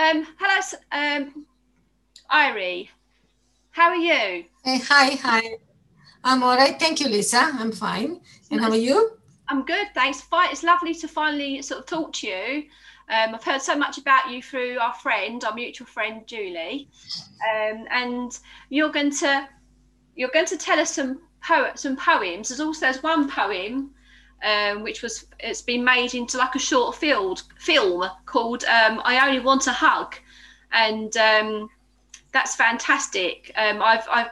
Hello, Irie. How are you? Hi. I'm all right. Thank you, Lisa. I'm fine. And how are you? I'm good, thanks. It's lovely to finally sort of talk to you. I've heard so much about you through our friend, our mutual friend, Julie. And you're going to tell us some poems. There's one poem which it's been made into like a short film called I Only Want a Hug, and that's fantastic. I'm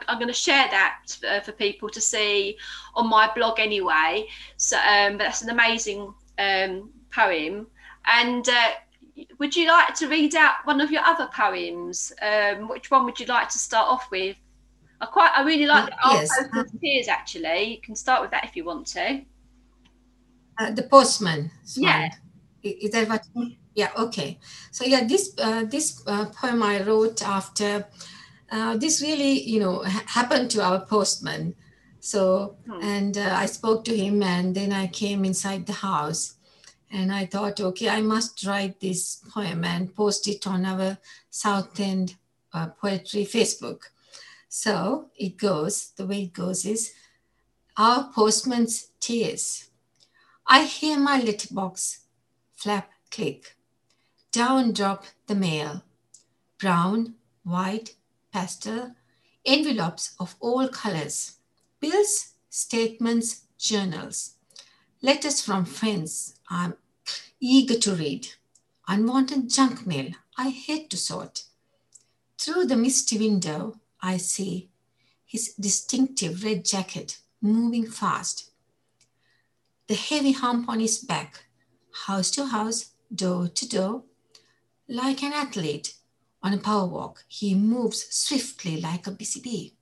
going to share that for people to see on my blog anyway. So that's an amazing poem. And would you like to read out one of your other poems? Which one would you like to start off with? I really like the Post of Tears, actually. You can start with that if you want to. The Postman. Yeah. Is that what? Yeah. Okay. So yeah, this poem I wrote after this really, happened to our postman. So I spoke to him, and then I came inside the house, and I thought, okay, I must write this poem and post it on our Southend Poetry Facebook. So it goes, the way it goes is, our postman's tears. I hear my letterbox flap click. Down drop the mail. Brown, white, pastel, envelopes of all colors. Bills, statements, journals. Letters from friends I'm eager to read. Unwanted junk mail I hate to sort. Through the misty window, I see his distinctive red jacket moving fast. The heavy hump on his back, house to house, door to door. Like an athlete on a power walk, he moves swiftly like a busy bee.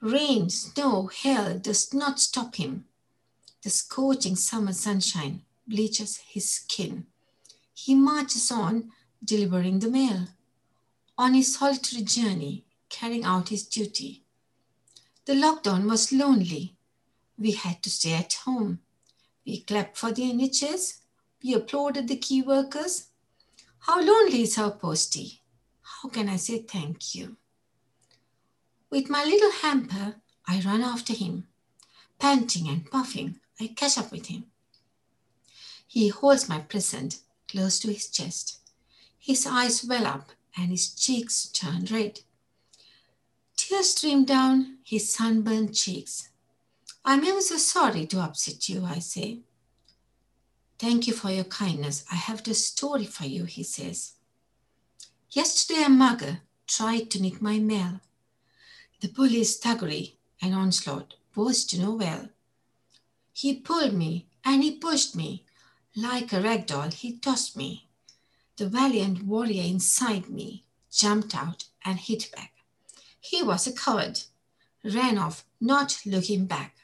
Rain, snow, hail does not stop him. The scorching summer sunshine bleaches his skin. He marches on, delivering the mail, on his solitary journey, carrying out his duty. The lockdown was lonely. We had to stay at home. We clapped for the NHS. We applauded the key workers. How lonely is our postie? How can I say thank you? With my little hamper, I run after him. Panting and puffing, I catch up with him. He holds my present close to his chest. His eyes well up and his cheeks turn red. Tears stream down his sunburned cheeks. I'm ever so sorry to upset you, I say. Thank you for your kindness. I have the story for you, he says. Yesterday, a mugger tried to nick my mail. The police thuggery and onslaught was to no avail. He pulled me and he pushed me. Like a rag doll, he tossed me. The valiant warrior inside me jumped out and hit back. He was a coward, ran off, not looking back.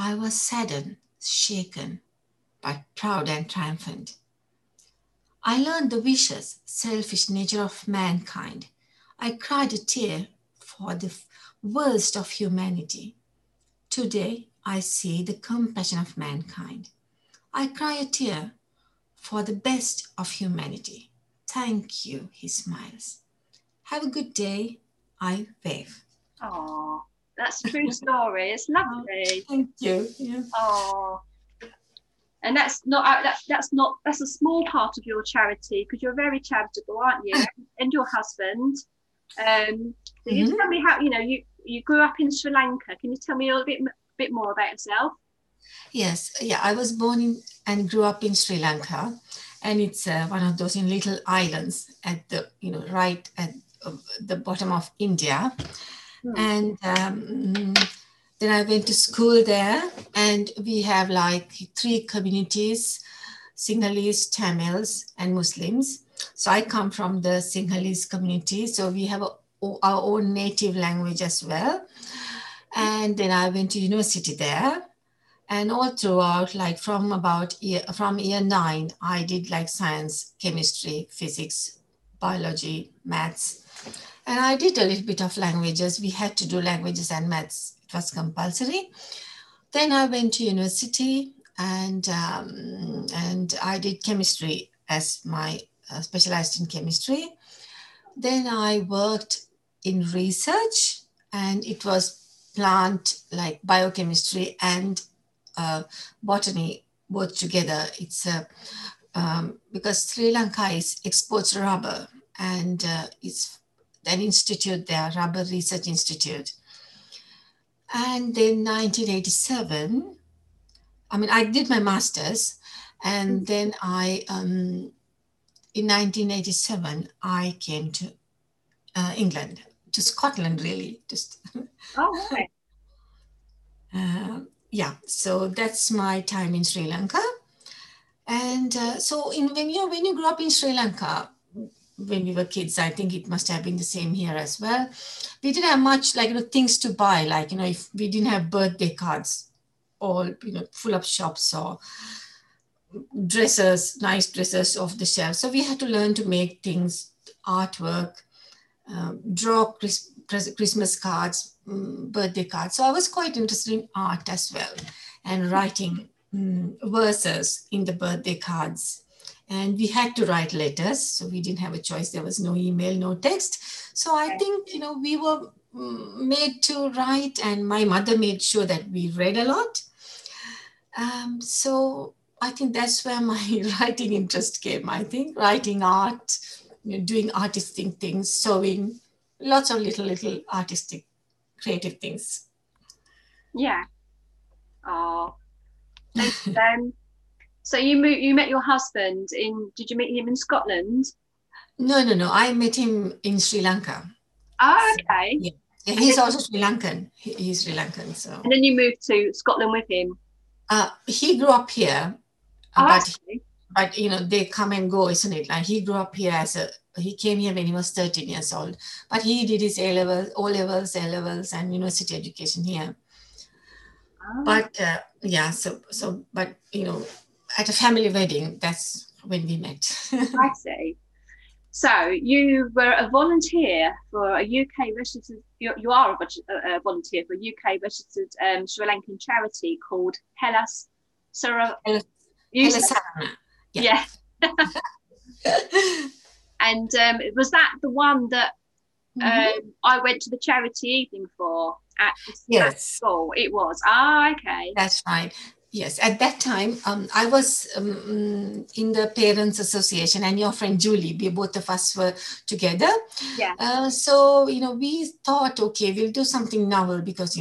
I was saddened, shaken, but proud and triumphant. I learned the vicious, selfish nature of mankind. I cried a tear for the worst of humanity. Today, I see the compassion of mankind. I cry a tear for the best of humanity. Thank you, he smiles. Have a good day, I wave. Aww. That's a true story. It's lovely. Thank you. Yeah. Oh, and that's a small part of your charity, because you're very charitable, aren't you? And your husband. So you tell me how you grew up in Sri Lanka. Can you tell me a little bit more about yourself? Yes. Yeah. I was born in and grew up in Sri Lanka, and it's one of those little islands at the right at the bottom of India. And then I went to school there, and we have like 3 communities, Sinhalese, Tamils, and Muslims. So I come from the Sinhalese community. So we have our own native language as well. And then I went to university there. And all throughout, like from year 9, I did like science, chemistry, physics, biology, maths. And I did a little bit of languages. We had to do languages and maths. It was compulsory. Then I went to university, and I did chemistry as my specialized in chemistry. Then I worked in research, and it was plant, like biochemistry and botany, both together. It's because Sri Lanka exports rubber, and it's an institute there, Rubber Research Institute. And in 1987, I did my master's, and then I, in 1987, I came to England, to Scotland, really. Just oh, okay. Yeah, so that's my time in Sri Lanka. And so when you grew up in Sri Lanka, when we were kids, I think it must have been the same here as well. We didn't have much, things to buy. If we didn't have birthday cards, all, full of shops or dresses, nice dresses off the shelf. So we had to learn to make things, artwork, draw Christmas cards, birthday cards. So I was quite interested in art as well, and writing verses in the birthday cards. And we had to write letters, so we didn't have a choice. There was no email, no text. So I think, we were made to write, and my mother made sure that we read a lot. So I think that's where my writing interest came, writing art, doing artistic things, sewing, lots of little artistic, creative things. Yeah. Oh. So you met your husband did you meet him in Scotland? No. I met him in Sri Lanka. Oh, okay. So, yeah, he's also Sri Lankan. He's Sri Lankan. So. And then you moved to Scotland with him? He grew up here. Oh, but they come and go, isn't it? He grew up here he came here when he was 13 years old. But he did his A-levels, O-levels, A-levels, and university education here. Oh. But yeah, but at a family wedding, that's when we met. I see. So you were a volunteer for a UK registered, you are a volunteer for a UK registered Sri Lankan charity called Hela Sarana. Yeah. And was that the one that I went to the charity evening for at the school? It was. Ah, okay. That's right. Yes, at that time, I was in the Parents Association, and your friend Julie, both of us were together. Yeah. So, we thought, okay, we'll do something novel because,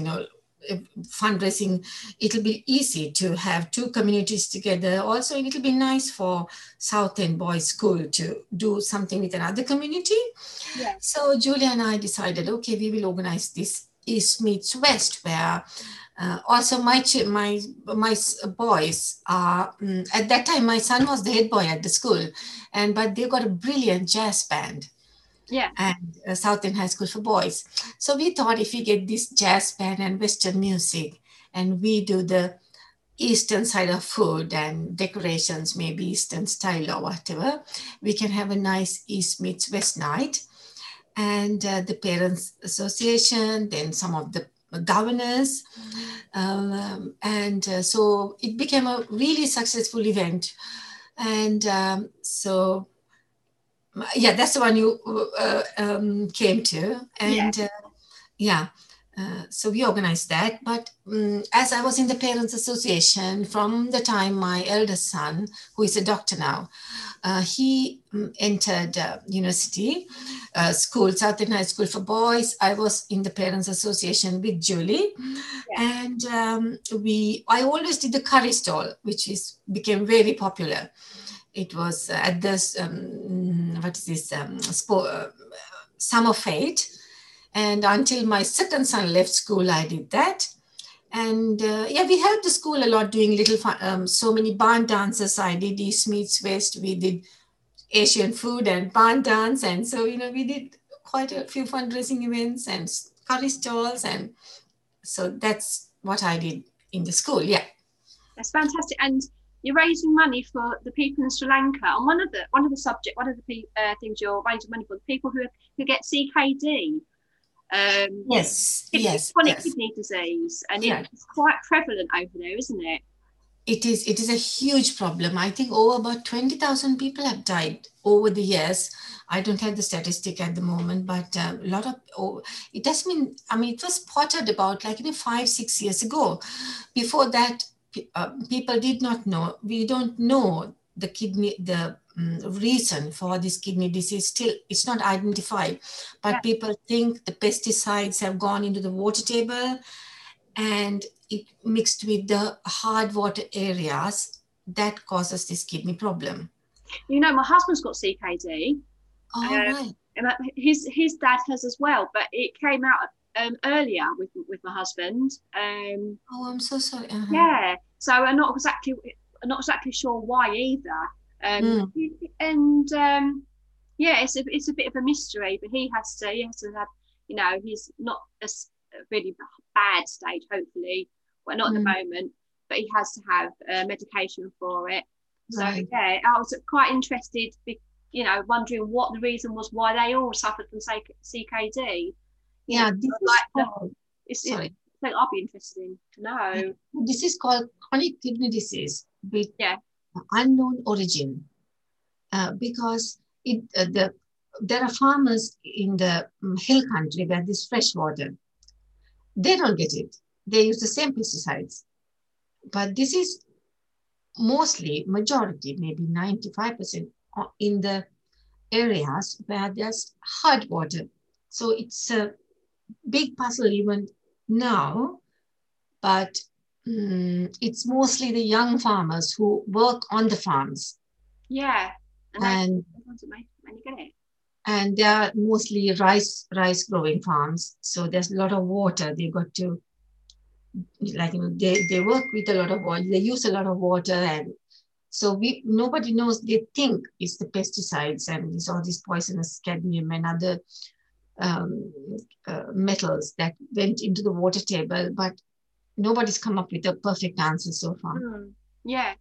fundraising, it'll be easy to have two communities together. Also, it'll be nice for Southend Boys School to do something with another community. Yeah. So Julie and I decided, okay, we will organize this East meets West, where also my boys are, at that time my son was the head boy at the school, but they got a brilliant jazz band. Yeah. And Southend High School for Boys. So we thought, if we get this jazz band and Western music, and we do the Eastern side of food and decorations, maybe Eastern style or whatever, we can have a nice East meets West night. And the Parents Association, then some of the governors. So it became a really successful event. And so, yeah, that's the one you came to. And so we organized that. But as I was in the Parents Association, from the time my eldest son, who is a doctor now, he entered university, school, Southend High School for Boys. I was in the Parents Association with Julie. Yeah. And I always did the curry stall, which became very popular. It was at this, summer fete. And until my second son left school, I did that. And we helped the school a lot, doing little fun, so many barn dances. I did East meets West. We did Asian food and barn dance. And so, we did quite a few fundraising events and curry stalls. And so that's what I did in the school. Yeah. That's fantastic. And you're raising money for the people in Sri Lanka. And one of the things you're raising money for, the people who get CKD. Yes, chronic kidney disease, and it's quite prevalent over there, isn't it? It is a huge problem. I think over about 20,000 people have died over the years. I don't have the statistic at the moment, but a lot of, it does mean, I mean, it was spotted about 5-6 years ago. Before that, people did not know. We don't know the reason for this kidney disease. Still, it's not identified, but yeah, people think the pesticides have gone into the water table and it mixed with the hard water areas that causes this kidney problem. You know, my husband's got CKD. Oh, right. And his dad has as well, but it came out earlier with my husband. Oh, I'm so sorry. Uh-huh. Yeah, so I'm not exactly sure why either. And yeah, it's a bit of a mystery. But he has to have, you know, he's not a really bad stage, hopefully. Well, not at the moment, but he has to have medication for it. So right. Yeah, I was quite interested, you know, wondering what the reason was why they all suffered from CKD. Yeah, this I'll be interested in to know. This is called chronic kidney disease with unknown origin, because there are farmers in the hill country where there's fresh water. They don't get it. They use the same pesticides, but this is mostly majority, maybe 95% in the areas where there's hard water. So it's a big puzzle even now, but it's mostly the young farmers who work on the farms. Yeah, and they are mostly rice growing farms. So there's a lot of water. They got to, they work with a lot of water. They use a lot of water, and so nobody knows. They think it's the pesticides and it's all these poisonous cadmium and other metals that went into the water table, but nobody's come up with a perfect answer so far. Yeah,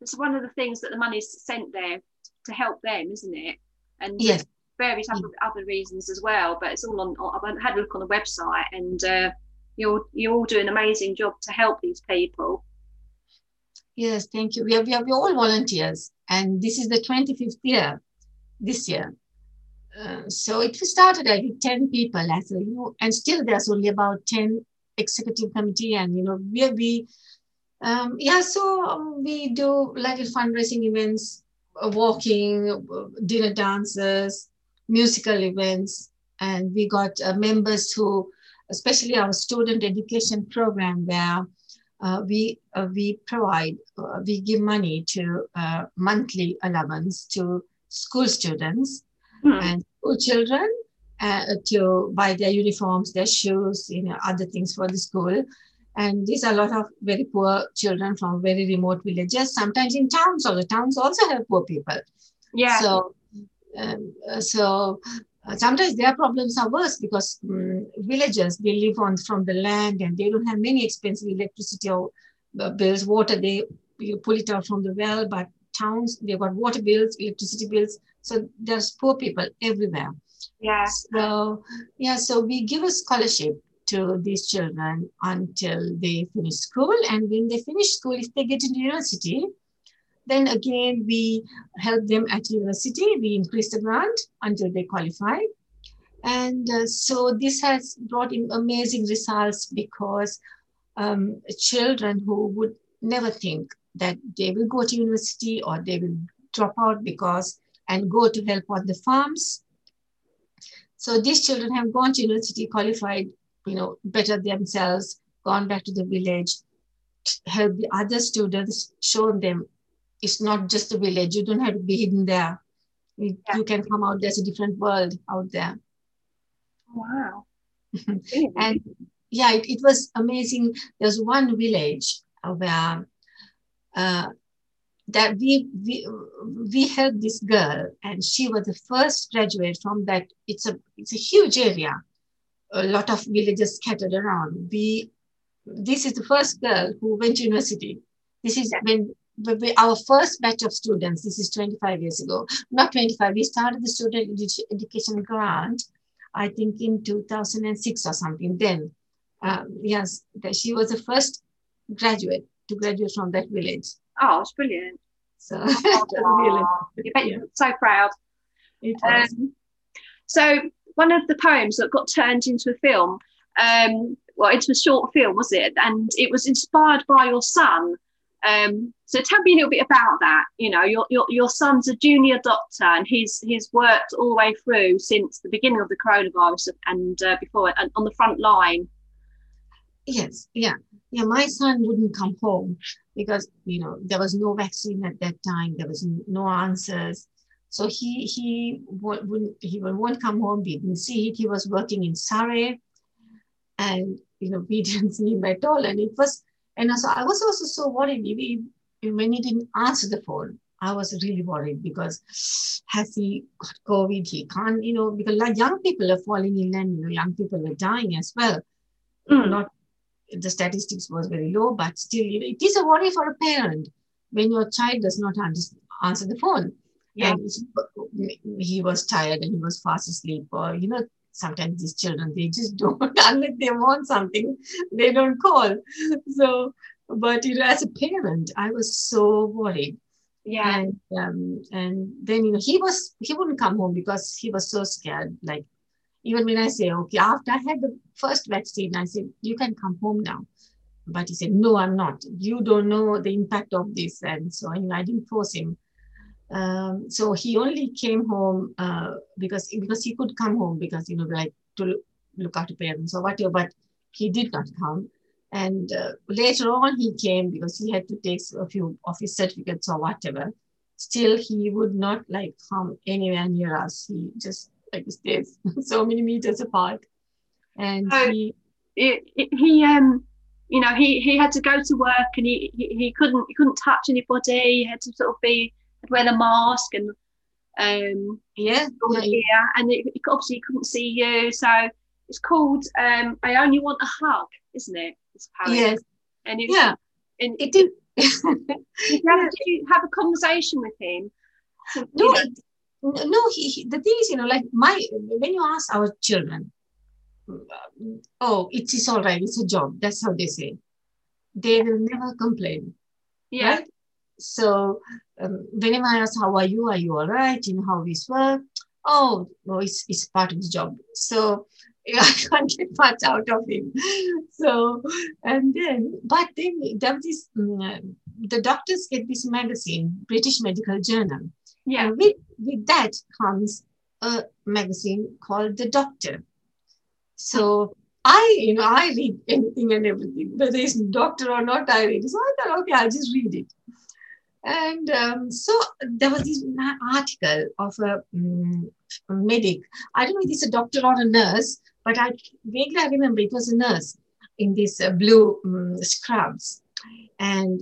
it's one of the things that the money's sent there to help them, isn't it? And yes, various other reasons as well, but it's all on. I had a look on the website, and you all do an amazing job to help these people. Yes, thank you. We're all volunteers, and this is the 25th year this year. So it started with 10 people, and still there's only about 10 executive committee, and we do fundraising events, walking, dinner dances, musical events, and we got members who, especially our student education program, where we give money to monthly allowance to school students and school children to buy their uniforms, their shoes, other things for the school. And these are a lot of very poor children from very remote villages, sometimes in towns. All the towns also have poor people. Yeah. So, sometimes their problems are worse because villagers, they live from the land, and they don't have many expensive electricity or bills. Water, you pull it out from the well, but towns, they've got water bills, electricity bills. So there's poor people everywhere. Yeah. So, we give a scholarship to these children until they finish school. And when they finish school, if they get into university, then again, we help them at university. We increase the grant until they qualify. And so this has brought in amazing results, because children who would never think that they will go to university, or they will drop out and go to help on the farms. So these children have gone to university, qualified, better themselves, gone back to the village, help the other students, shown them it's not just the village. You don't have to be hidden there. You can come out. There's a different world out there. Wow. And yeah, it was amazing. There's one village where that we helped this girl, and she was the first graduate from that. It's a huge area. A lot of villages scattered around. This is the first girl who went to university. This is when our first batch of students. This is 25 years ago. Not 25. We started the student education grant, I think, in 2006 or something. Then, yes, she was the first graduate to graduates from that village. Oh, it's brilliant. So really, you bet you're so proud. It was. So one of the poems that got turned into a film, into a short film, was it? And it was inspired by your son. So tell me a little bit about that. You know, your son's a junior doctor, and he's worked all the way through since the beginning of the coronavirus and before, and on the front line. Yes, yeah. My son wouldn't come home because, you know, there was no vaccine at that time. There was no answers, so he won't come home. We didn't see it. He was working in Surrey, and you know, we didn't see him at all. And it was, and also I was also so worried when he didn't answer the phone. I was really worried because has he got COVID? He can't, you know, because like young people are falling ill, and you know, young people are dying as well. Not. The statistics was very low, but still, you know, it is a worry for a parent when your child does not answer the phone. Yeah. And he was tired and he was fast asleep, or, you know, sometimes these children, they just don't, unless they want something, they don't call. So, but, you know, as a parent, I was so worried. Yeah. And then, you know, he wouldn't come home because he was so scared. Like, even when I say, okay, after I had the first vaccine, I said, you can come home now. But he said, no, I'm not. You don't know the impact of this. And so, you know, I didn't force him. So he only came home because he could come home because, you know, like to look after parents or whatever, but he did not come. And later on he came because he had to take a few of his certificates or whatever. Still, he would not like come anywhere near us. He just like stayed so many meters apart. And so he had to go to work, and he couldn't touch anybody. He had to sort of wear the mask and and it obviously couldn't see you. So it's called I Only Want a Hug, isn't it? It's poem. Yes. And it was, yeah. And it did. Did you have a conversation with him? So, no. No, the thing is, you know, like when you ask our children, oh, it's all right, it's a job. That's how they say. They will never complain. Yeah. Right? So whenever I ask, how are you all right? You know, how is work? Oh, no, it's part of the job. So yeah, I can't get much out of him. So, but then there was this, the doctors get this magazine, British Medical Journal. Yeah, and with that comes a magazine called The Doctor. So I read anything and everything, whether it's doctor or not, I read. So I thought, okay, I'll just read it. And so there was this article of a medic. I don't know if it's a doctor or a nurse, but I vaguely remember it was a nurse in these blue scrubs. And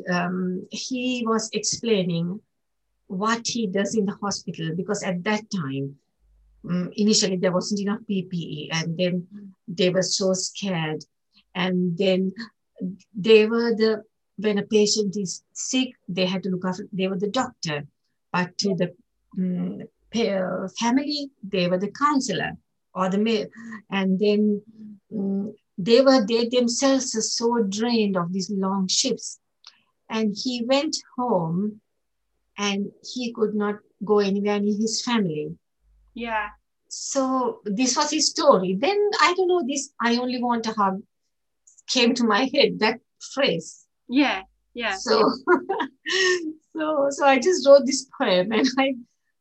he was explaining what he does in the hospital, because at that time, initially there wasn't enough PPE, and then they were so scared. And then they were when a patient is sick, they had to look after, they were the doctor, but to the family, they were the counselor or the male. And then they themselves are so drained of these long shifts. And he went home, and he could not go anywhere near his family. Yeah. So this was his story. Then, I don't know, this I Only Want a Hug came to my head, that phrase. Yeah, yeah. So so I just wrote this poem,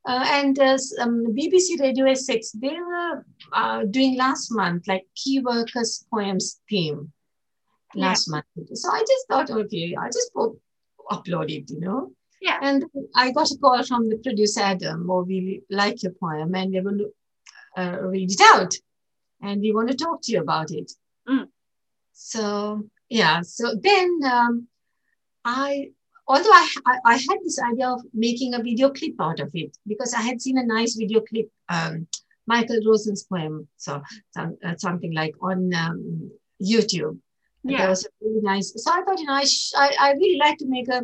and BBC Radio Essex, they were doing last month, like key workers poems theme last month. So I just thought, okay, I'll just upload it, you know. Yeah. And I got a call from the producer, Adam, or we like your poem, and they will read it out, and we want to talk to you about it. Mm. So, yeah. So then I had this idea of making a video clip out of it, because I had seen a nice video clip, Michael Rosen's poem, so something like on YouTube. Yeah. That was really nice. So I thought, you know, I really like to make a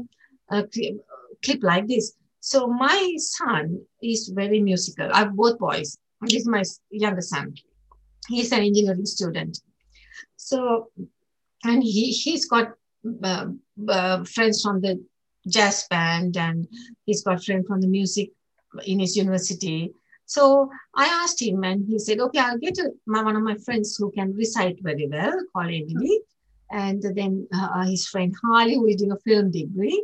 clip like this. So my son is very musical. I have both boys. This is my younger son. He's an engineering student. So, and he's got friends from the jazz band, and he's got friends from the music in his university. So I asked him, and he said, okay, I'll get one of my friends who can recite very well, called Irie. And then his friend Harley, who is doing a film degree.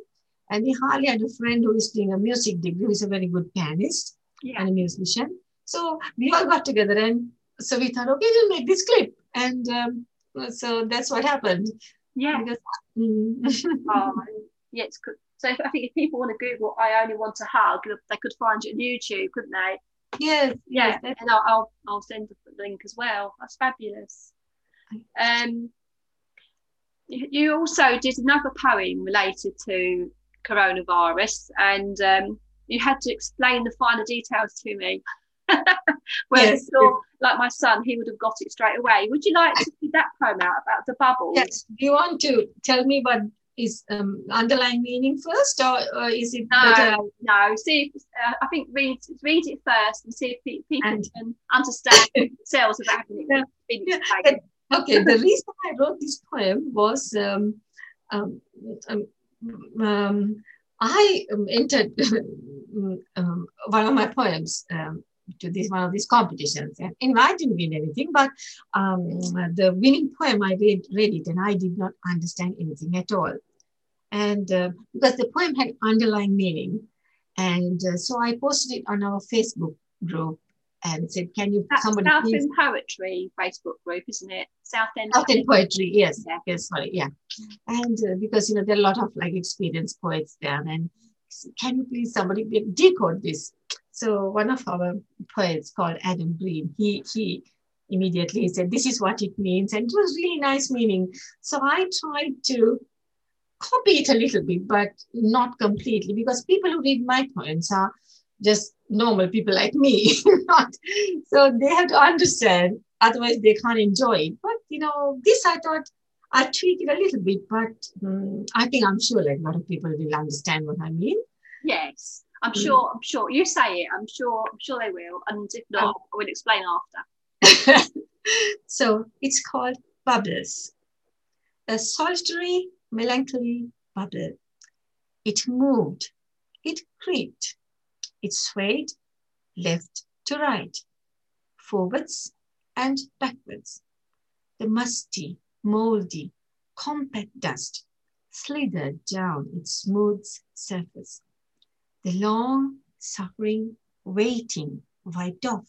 And the Harley had a friend who is doing a music degree, who is a very good pianist and a musician. So we all got together, and so we thought, okay, we'll make this clip. And so that's what happened. Yeah. Because, yeah, it's good. So I think if people want to Google I Only Want a Hug, they could find it on YouTube, couldn't they? Yes. Yeah. Yes, and I'll send the link as well. That's fabulous. You also did another poem related to coronavirus, and you had to explain the finer details to me. Whereas, like my son, he would have got it straight away. Would you like to read that poem out about the bubbles? Yes. Do you want to tell me what is underlying meaning first, or is it better? No. See, I think read it first and see if people can understand themselves about having it. Okay. The reason I wrote this poem was I entered one of my poems to this one of these competitions, and I didn't win anything, but the winning poem, I read it and I did not understand anything at all, and because the poem had underlying meaning, and so I posted it on our Facebook group and said, can you somebody Southend Poetry Facebook group, isn't it? Southend Poetry, yes. Yeah. Yes, sorry, yeah. And because there are a lot of experienced poets there, and can you please somebody decode this? So one of our poets called Adam Green, he immediately said, this is what it means. And it was really nice meaning. So I tried to copy it a little bit, but not completely, because people who read my poems are just normal people like me. So they have to understand, otherwise they can't enjoy it. But, this I thought I tweaked it a little bit, but I think I'm sure a lot of people will understand what I mean. Yes. I'm sure you say it. I'm sure they will. And if not, I will explain after. So it's called Bubbles. A solitary, melancholy bubble. It moved. It creaked. It swayed left to right, forwards and backwards. The musty, moldy, compact dust slithered down its smooth surface. The long, suffering, waiting wiped off.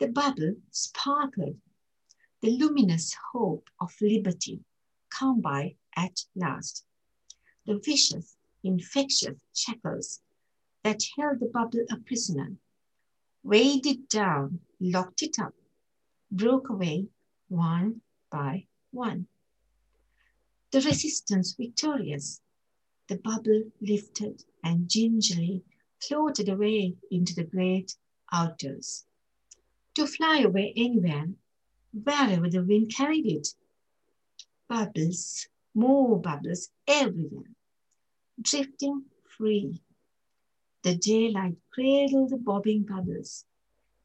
The bubble sparkled, the luminous hope of liberty come by at last. The vicious, infectious shackles that held the bubble a prisoner weighed it down, locked it up, broke away one by one. The resistance victorious, the bubble lifted and gingerly floated away into the great outdoors, to fly away anywhere, wherever the wind carried it. Bubbles, more bubbles everywhere, drifting free. The daylight cradled the bobbing bubbles.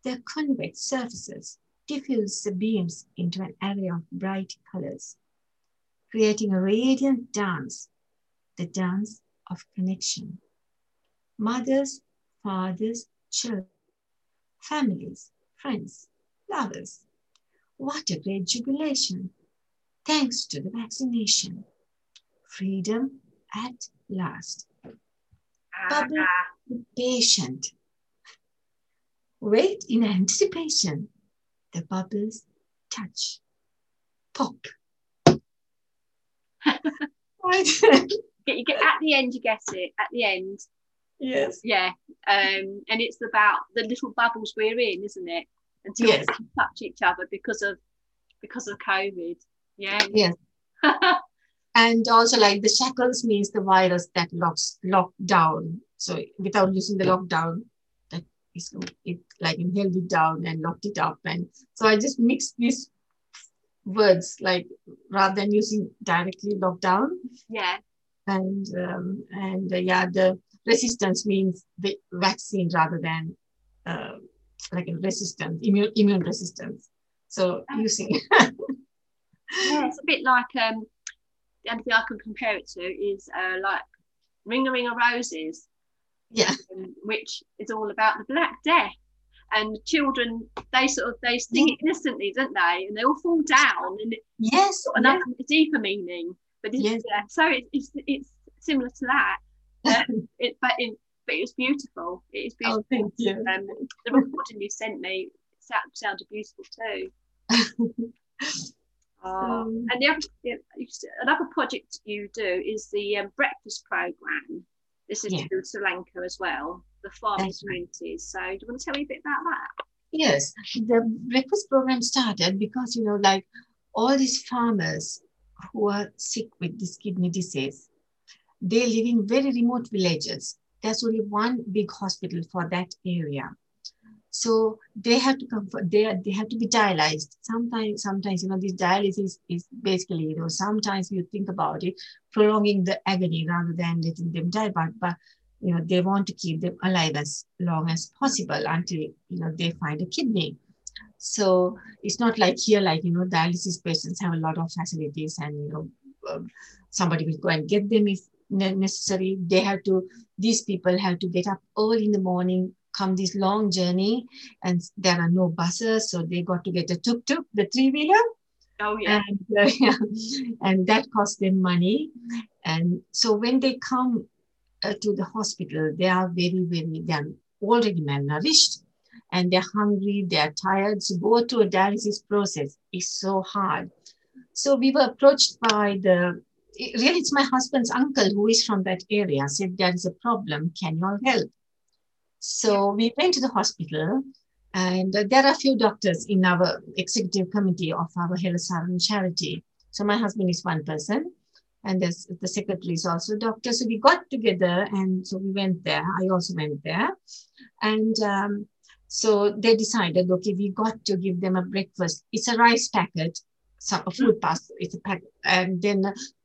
Their convex surfaces diffused the beams into an array of bright colors, creating a radiant dance, the dance of connection. Mothers, fathers, children, families, friends, lovers. What a great jubilation, thanks to the vaccination. Freedom at last. Bubble patient. Wait in anticipation. The bubbles touch. Pop. At the end, you get it. At the end. Yes. Yeah. And it's about the little bubbles we're in, isn't it? Until we can touch each other because of COVID. Yeah. Yes. And also, the shackles means the virus that locked down. So without using the lockdown, that is it held it down and locked it up. And so I just mixed these words, rather than using directly lockdown. Yeah. And the resistance means the vaccine rather than a resistance, immune resistance. So you see, it's a bit like the only thing I can compare it to is like Ring a Ring of Roses, yeah, which is all about the Black Death, and children, they sing it innocently, don't they, and they all fall down, and yes, it's got another deeper meaning, but this, so it's similar to that. But it was beautiful. It is beautiful. Oh, thank you. The recording you sent me sounded beautiful too. And another project you do is the breakfast programme. This is through Sri Lanka as well, the farming communities. So do you want to tell me a bit about that? Yes, the breakfast programme started because, you know, like all these farmers who are sick with this kidney disease, they live in very remote villages. There's only one big hospital for that area. So they have to come for, they have to be dialyzed. Sometimes, you know, this dialysis is basically, you know, sometimes you think about it, prolonging the agony rather than letting them die, but you know, they want to keep them alive as long as possible until, you know, they find a kidney. So it's not like here, like, you know, dialysis patients have a lot of facilities and, you know, somebody will go and get them if necessary. They have to, these people have to get up early in the morning, come this long journey, and there are no buses, so they got to get a tuk-tuk, the three-wheeler. Oh, yeah. And that costs them money. And so when they come to the hospital, they are they're already malnourished, and they're hungry, they're tired. So go through a dialysis process is so hard. So we were approached by it's my husband's uncle who is from that area, said, there is a problem, can you all help? So we went to the hospital, and there are a few doctors in our executive committee of our Hela Sarana charity. So my husband is one person, and the secretary is also a doctor. So we got together, and so we went there. I also went there. And so they decided, okay, we got to give them a breakfast. It's a rice packet, so a food pasta, it's a packet. And then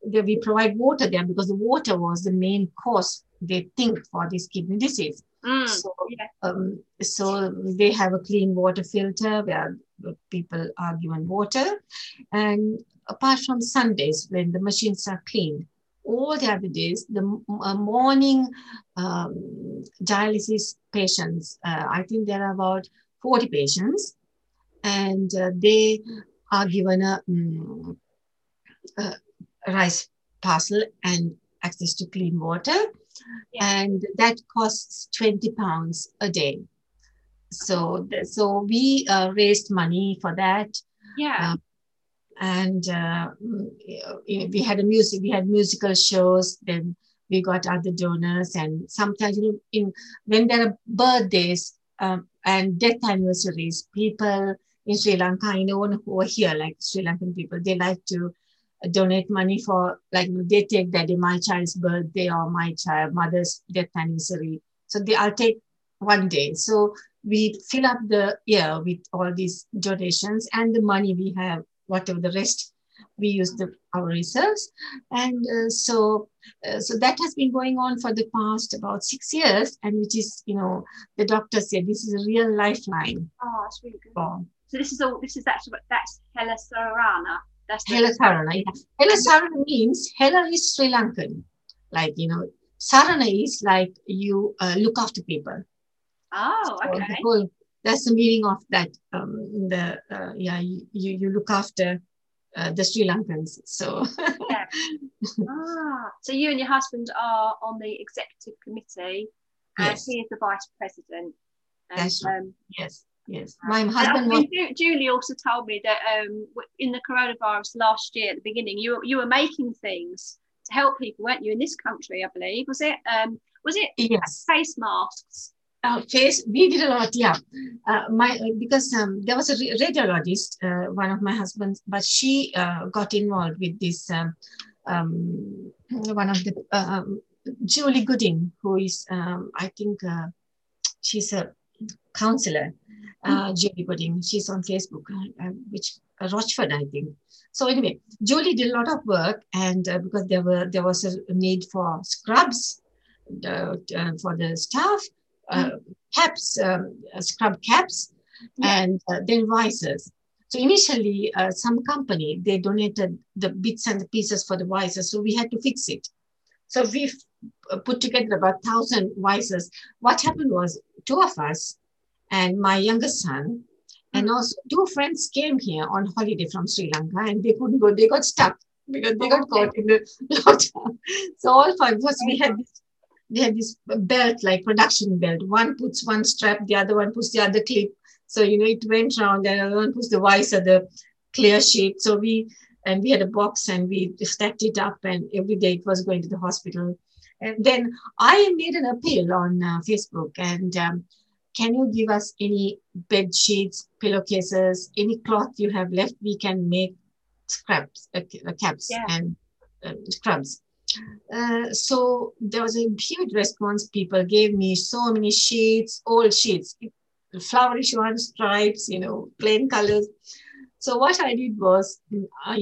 we provide water there, because the water was the main cause, they think, for this kidney disease. So they have a clean water filter where people are given water, and apart from Sundays when the machines are cleaned, all the other days the morning dialysis patients, I think there are about 40 patients, and they are given a rice parcel and access to clean water. Yeah. And that costs £20 a day. So we raised money for that. Yeah. And we had musical shows. Then we got other donors, and sometimes, you know, when there are birthdays and death anniversaries, people in Sri Lanka, I know who are here, like Sri Lankan people, they like to donate money for, like, they take that day, my child's birthday or my child mother's death anniversary. So I'll take one day. So we fill up the year with all these donations, and the money we have, whatever the rest, we use our reserves. And so that has been going on for the past about 6 years, and which is, you know, the doctor said this is a real lifeline. Oh, that's really good. So that's Hela Sarana. Hela Sarana. Hela Sarana means, Hela is Sri Lankan. Like, you know, Sarana is like you look after people. Oh, so okay. That's the meaning of that. You look after the Sri Lankans. So. Yeah. So you and your husband are on the executive committee, and he is the vice president. And, that's right. Yes, my husband. Julie also told me that in the coronavirus last year, at the beginning, you were making things to help people, weren't you? In this country, I believe, was it? Face masks? Face. We did a lot. Yeah, because there was a radiologist, one of my husbands, but she got involved with this. One of the Julie Gooding, who is, I think, she's a counselor. Julie Gooding, she's on Facebook, Rochford, I think. So anyway, Julie did a lot of work, and because there was a need for scrubs for the staff, caps, scrub caps, and then visors. So initially, some company, they donated the bits and the pieces for the visors, so we had to fix it. So we put together about 1,000 visors. What happened was two of us and my youngest son, and also two friends came here on holiday from Sri Lanka, and they couldn't go, they got stuck because they got caught in the lockdown. So all five of us, we had this belt, like production belt. One puts one strap, the other one puts the other clip. So, you know, it went round, and the other one puts the visor, the clear sheet. So we had a box and we stacked it up, and every day it was going to the hospital. And then I made an appeal on Facebook, and can you give us any bed sheets, pillowcases, any cloth you have left? We can make scraps, caps and scrubs. So there was a huge response. People gave me so many sheets, old sheets, flourish one stripes, you know, plain colors. So what I did was, I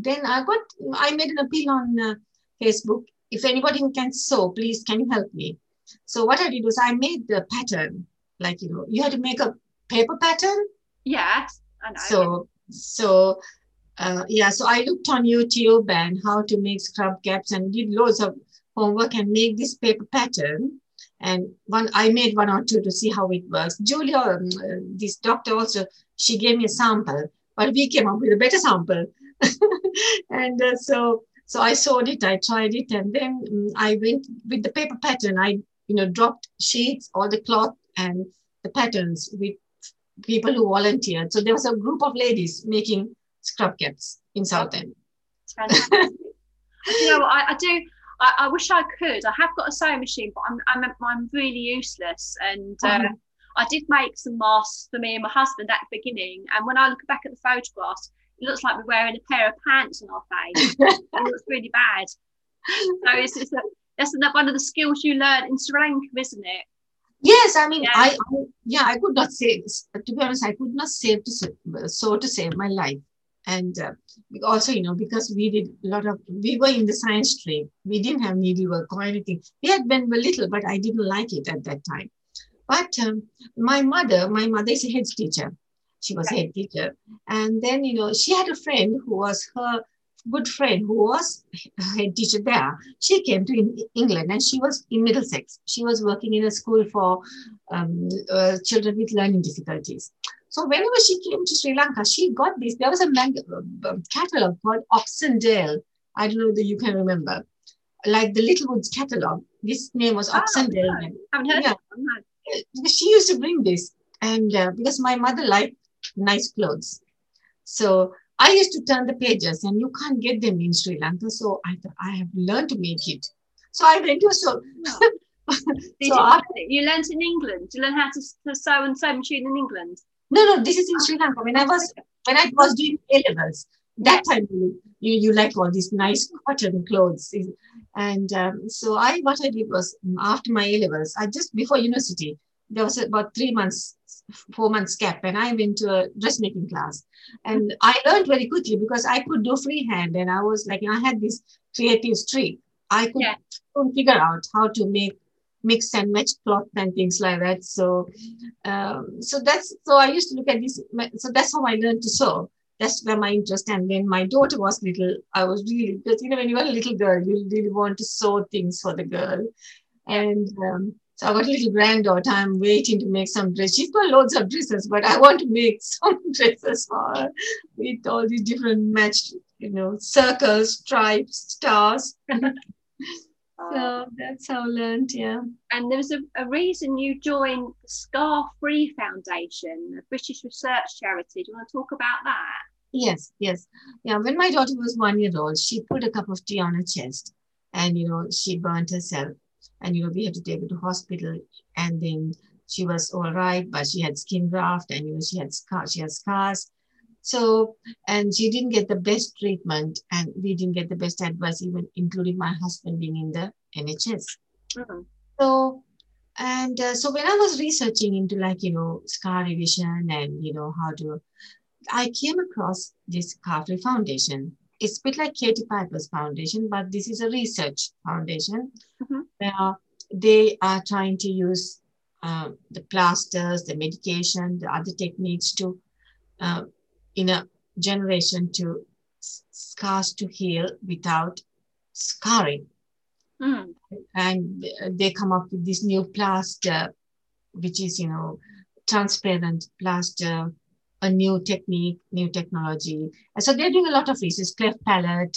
made an appeal on Facebook. If anybody who can sew, please, can you help me? So what I did was I made the pattern, like, you know, you had to make a paper pattern. Yeah, I know. So I looked on YouTube and how to make scrub caps and did loads of homework and make this paper pattern. And I made one or two to see how it works. Julie, this doctor also, she gave me a sample, but we came up with a better sample. And so I sewed it, I tried it, and then I went with the paper pattern. I, you know, dropped sheets, all the cloth and the patterns with people who volunteered. So there was a group of ladies making scrub caps in Southend. Fantastic. You know, I wish I could. I have got a sewing machine, but I'm really useless. And I did make some masks for me and my husband at the beginning. And when I look back at the photographs, it looks like we're wearing a pair of pants on our face. It looks really bad. So that's one of the skills you learn in Sri Lanka, isn't it? Yes, I mean, I could not say, to be honest, I could not save to sew to save my life. And also, you know, because we were in the science stream, we didn't have needlework or anything. We had been little, but I didn't like it at that time. But my mother is a head teacher. She was a head teacher. And then, you know, she had a friend who was her good friend who was a head teacher there. She came to England and she was in Middlesex. She was working in a school for children with learning difficulties. So whenever she came to Sri Lanka, she got this. There was a catalog called Oxendale. I don't know whether you can remember. Like the Little Woods catalog. This name was Oxendale. No. I haven't heard of it. She used to bring this. And because my mother liked nice clothes. So I used to turn the pages and you can't get them in Sri Lanka. So I thought, I have learned to make it. So I went to you learned in England? You learned how to sew and sew machine in England? No, this is in Sri Lanka. When I was doing A-levels, that time you like all these nice cotton clothes. And so what I did was, after my A-levels, I just before university, there was about 4 months gap, and I went to a dressmaking class. And I learned very quickly because I could do freehand, and I was like, I had this creative streak. I couldn't figure out how to make mix and match cloth and things like that. So, so I used to look at this. So that's how I learned to sew. That's where my interest. And when my daughter was little, I was really, because, you know, when you are a little girl, you really want to sew things for the girl. And so I got a little granddaughter. I'm waiting to make some dress. She's got loads of dresses, but I want to make some dresses for her with all these different matched, you know, circles, stripes, stars. So that's how I learned, yeah. And there was a reason you joined the Scar Free Foundation, a British research charity. Do you want to talk about that? Yes. Yeah, when my daughter was 1 year old, she put a cup of tea on her chest and, you know, she burnt herself. And, you know, we had to take her to hospital. And then she was all right, but she had skin graft and, you know, she had scars. So, and she didn't get the best treatment and we didn't get the best advice, even including my husband being in the NHS. Mm-hmm. So, and so when I was researching into, like, you know, scar revision and, you know, I came across this Scar Free Foundation. It's a bit like Katie Piper's foundation, but this is a research foundation. Mm-hmm. Where they are trying to use the plasters, the medication, the other techniques to in a generation to scars to heal without scarring. Mm. And they come up with this new plaster, which is, you know, transparent plaster, a new technique, new technology. And so they're doing a lot of research, cleft palate.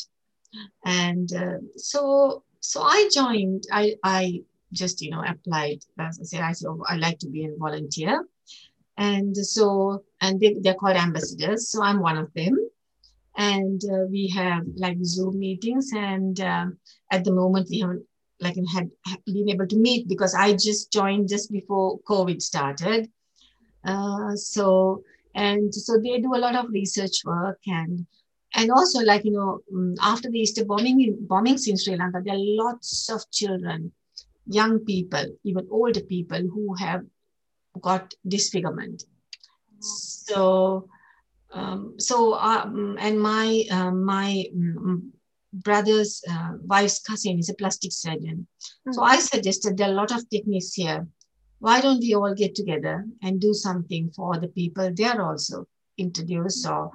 And so I joined, I just, you know, applied. As I said, I like to be a volunteer. And so, and they're called ambassadors. So I'm one of them. And we have like Zoom meetings. And at the moment we haven't like been able to meet because I just joined just before COVID started. So they do a lot of research work and also like, you know, after the Easter bombings in Sri Lanka, there are lots of children, young people, even older people who have got disfigurement. So and my brother's wife's cousin is a plastic surgeon. Mm-hmm. So I suggested there are a lot of techniques here. Why don't we all get together and do something for the people? They're also introduced or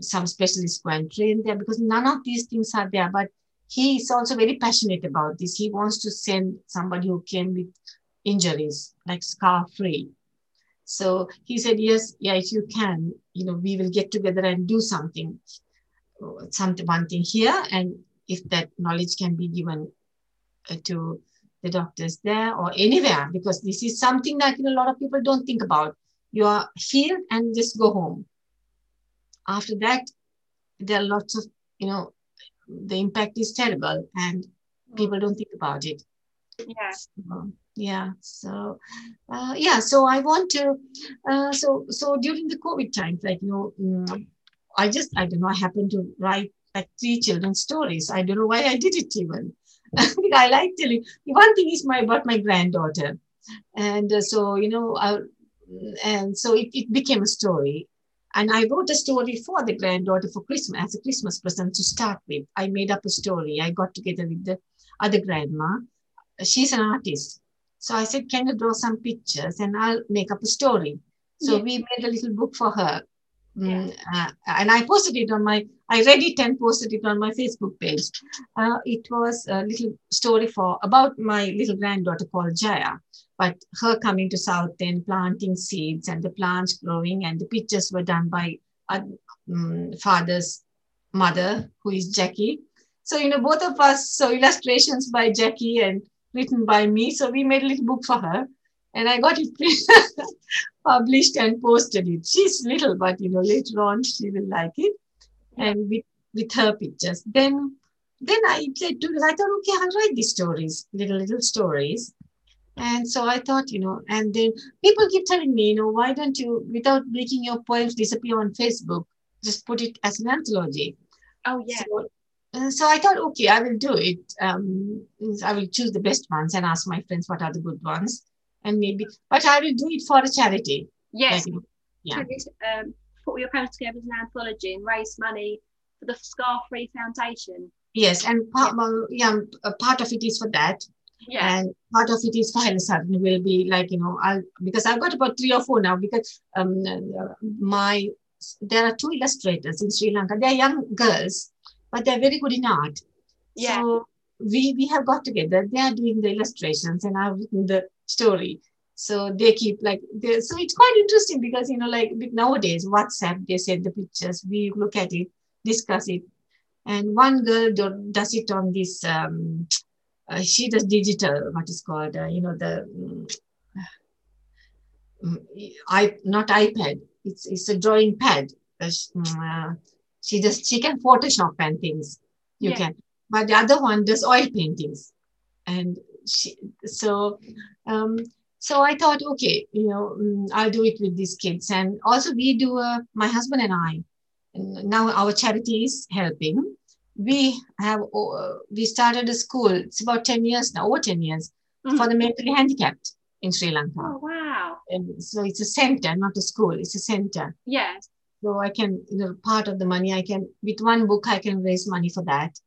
some specialists go and train there because none of these things are there. But he is also very passionate about this. He wants to send somebody who came with injuries, like scar free. So he said, yes, if you can, you know, we will get together and do one thing here. And if that knowledge can be given to the doctors there or anywhere, because this is something that, you know, a lot of people don't think about. You are healed and just go home. After that, there are lots of, you know, the impact is terrible and people don't think about it. Yeah. So I want to, so during the COVID times, like, you know, I don't know, I happened to write like 3 children's stories. I don't know why I did it even. I like telling, one thing is about my granddaughter. And so, you know, and so it became a story. And I wrote a story for the granddaughter for Christmas, as a Christmas present to start with. I made up a story. I got together with the other grandma. She's an artist. So I said, can you draw some pictures and I'll make up a story. So we made a little book for her. Yeah. And I posted it on I read it and posted it on my Facebook page. It was a little story about my little granddaughter called Jaya, but her coming to Southend, planting seeds and the plants growing, and the pictures were done by father's mother, who is Jackie. So, you know, both of us, so illustrations by Jackie and written by me. So we made a little book for her and I got it published and posted it. She's little, but, you know, later on she will like it. And with her pictures. Then I said, I thought, okay, I'll write these stories, little stories. And so I thought, you know, and then people keep telling me, you know, why don't you, without making your poems disappear on Facebook, just put it as an anthology. Oh, yeah. So I thought, okay, I will do it. I will choose the best ones and ask my friends what are the good ones. And maybe, but I will do it for a charity. Yes. Like, yeah. So, put your poems together as an anthology and raise money for the Scar Free Foundation. Yes, and part of it is for that. Yeah. And part of it is for Hela Sarana will be like, you know, because I've got about 3 or 4 now because there are 2 illustrators in Sri Lanka. They're young girls, but they're very good in art. Yeah. So we have got together. They are doing the illustrations and I've written the story. So they keep so it's quite interesting because, you know, like nowadays, WhatsApp, they send the pictures, we look at it, discuss it. And one girl does it on this, she does digital, what is called, you know, not iPad, it's a drawing pad. She can Photoshop and things, you can. But the other one does oil paintings. And so I thought, okay, you know, I'll do it with these kids. And also we do, my husband and I, now our charity is helping. We started a school, it's about 10 years now, over 10 years, mm-hmm. for the mentally handicapped in Sri Lanka. Oh, wow. And so it's a center, not a school, it's a center. Yes. So I can, you know, part of the money with one book, I can raise money for that.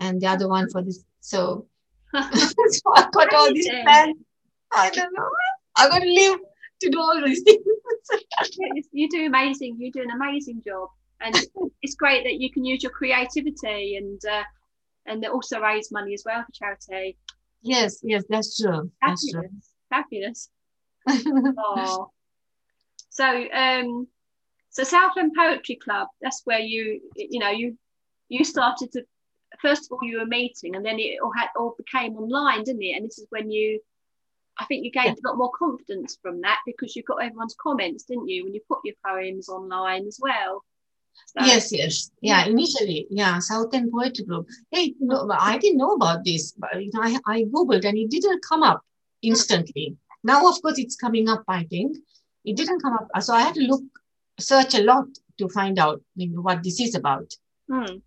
And the other one for this. So, so I got all these plans. I don't know. I'm going to live did all these things. You do amazing. You do an amazing job, and it's great that you can use your creativity and also raise money as well for charity. Yes, yes, that's true. That's true. Fabulous. Oh. So Southend Poetry Club. That's where you started to. First of all, you were meeting, and then it all became online, didn't it? And this is when I think you gained a lot more confidence from that, because you got everyone's comments, didn't you, when you put your poems online as well? So. Yes. Yeah, initially, Southend Poetry Group. Hey, no, I didn't know about this, but I Googled and it didn't come up instantly. Now, of course, it's coming up, I think. It didn't come up. So I had to search a lot to find out what this is about. Mm.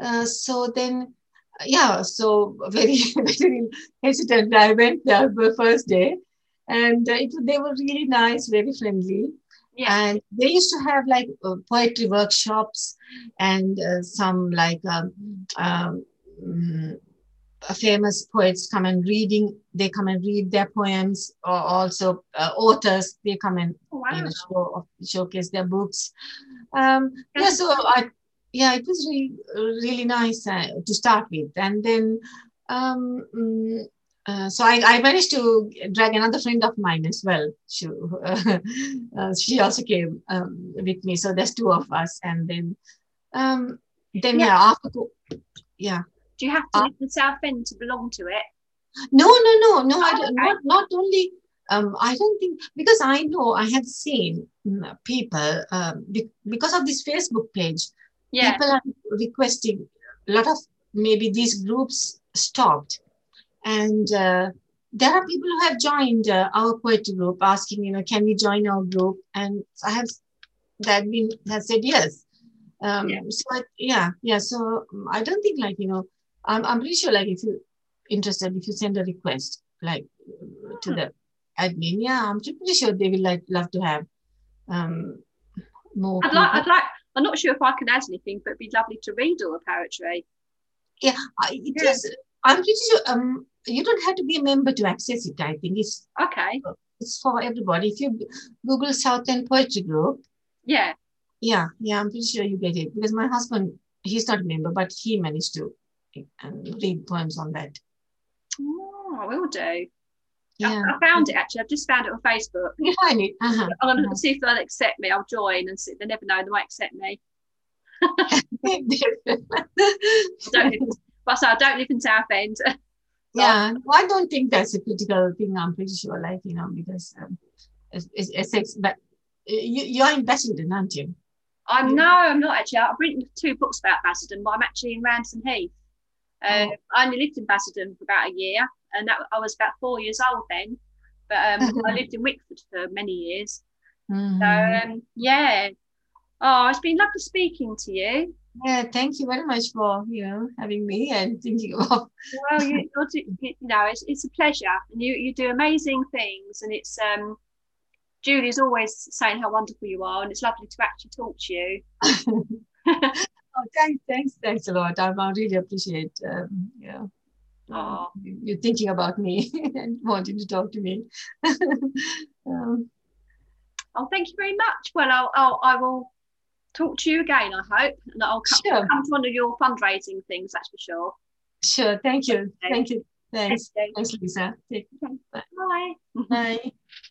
And so very, very hesitant. I went there the first day, and they were really nice, very friendly. Yeah. And they used to have poetry workshops and some famous poets come and reading. They come and read their poems, or also authors. They come and showcase their books. It was really, really nice to start with. And then, I managed to drag another friend of mine as well. She also came with me. So there's two of us. And then. Do you have to live in Southend to belong to it? No. I don't, not only. I don't think, because I know I have seen people because of this Facebook page. Yeah. People are requesting a lot of, maybe these groups stopped. And there are people who have joined our poetry group asking, can we join our group? And I have said yes. So I don't think I'm pretty sure if you're interested, if you send a request to the admin, I'm pretty sure they will love to have more. I'm not sure if I can add anything, but it'd be lovely to read all the poetry. Yeah, it is. I'm pretty sure you don't have to be a member to access it, I think. It's for everybody. If you Google Southend Poetry Group. Yeah. Yeah, I'm pretty sure you get it. Because my husband, he's not a member, but he managed to read poems on that. Oh, I will do. Yeah. I found it actually. I've just found it on Facebook. You find it? Uh-huh. I'm going to see if they'll accept me. I'll join and see. They never know. They might accept me. I don't live in Southend. Yeah. No, I don't think that's a critical thing. I'm pretty sure, because it's Essex. But you're in Basildon, aren't you? I'm not actually. I've written 2 books about Basildon, but I'm actually in Ramsden Heath. I only lived in Basildon for about a year. And I was about 4 years old then, but I lived in Wickford for many years. Mm-hmm. So, Oh, it's been lovely speaking to you. Yeah, thank you very much for, having me and thinking of. Well, it's a pleasure. And you do amazing things. And it's, Julie's always saying how wonderful you are. And it's lovely to actually talk to you. Oh, thanks a lot. I really appreciate you're thinking about me and wanting to talk to me. Thank you very much. Well, I will talk to you again, I hope, and I'll come to one of your fundraising things, that's for sure. Sure, thank you. Thank you. Thanks, Lisa. Take care. Bye. Bye.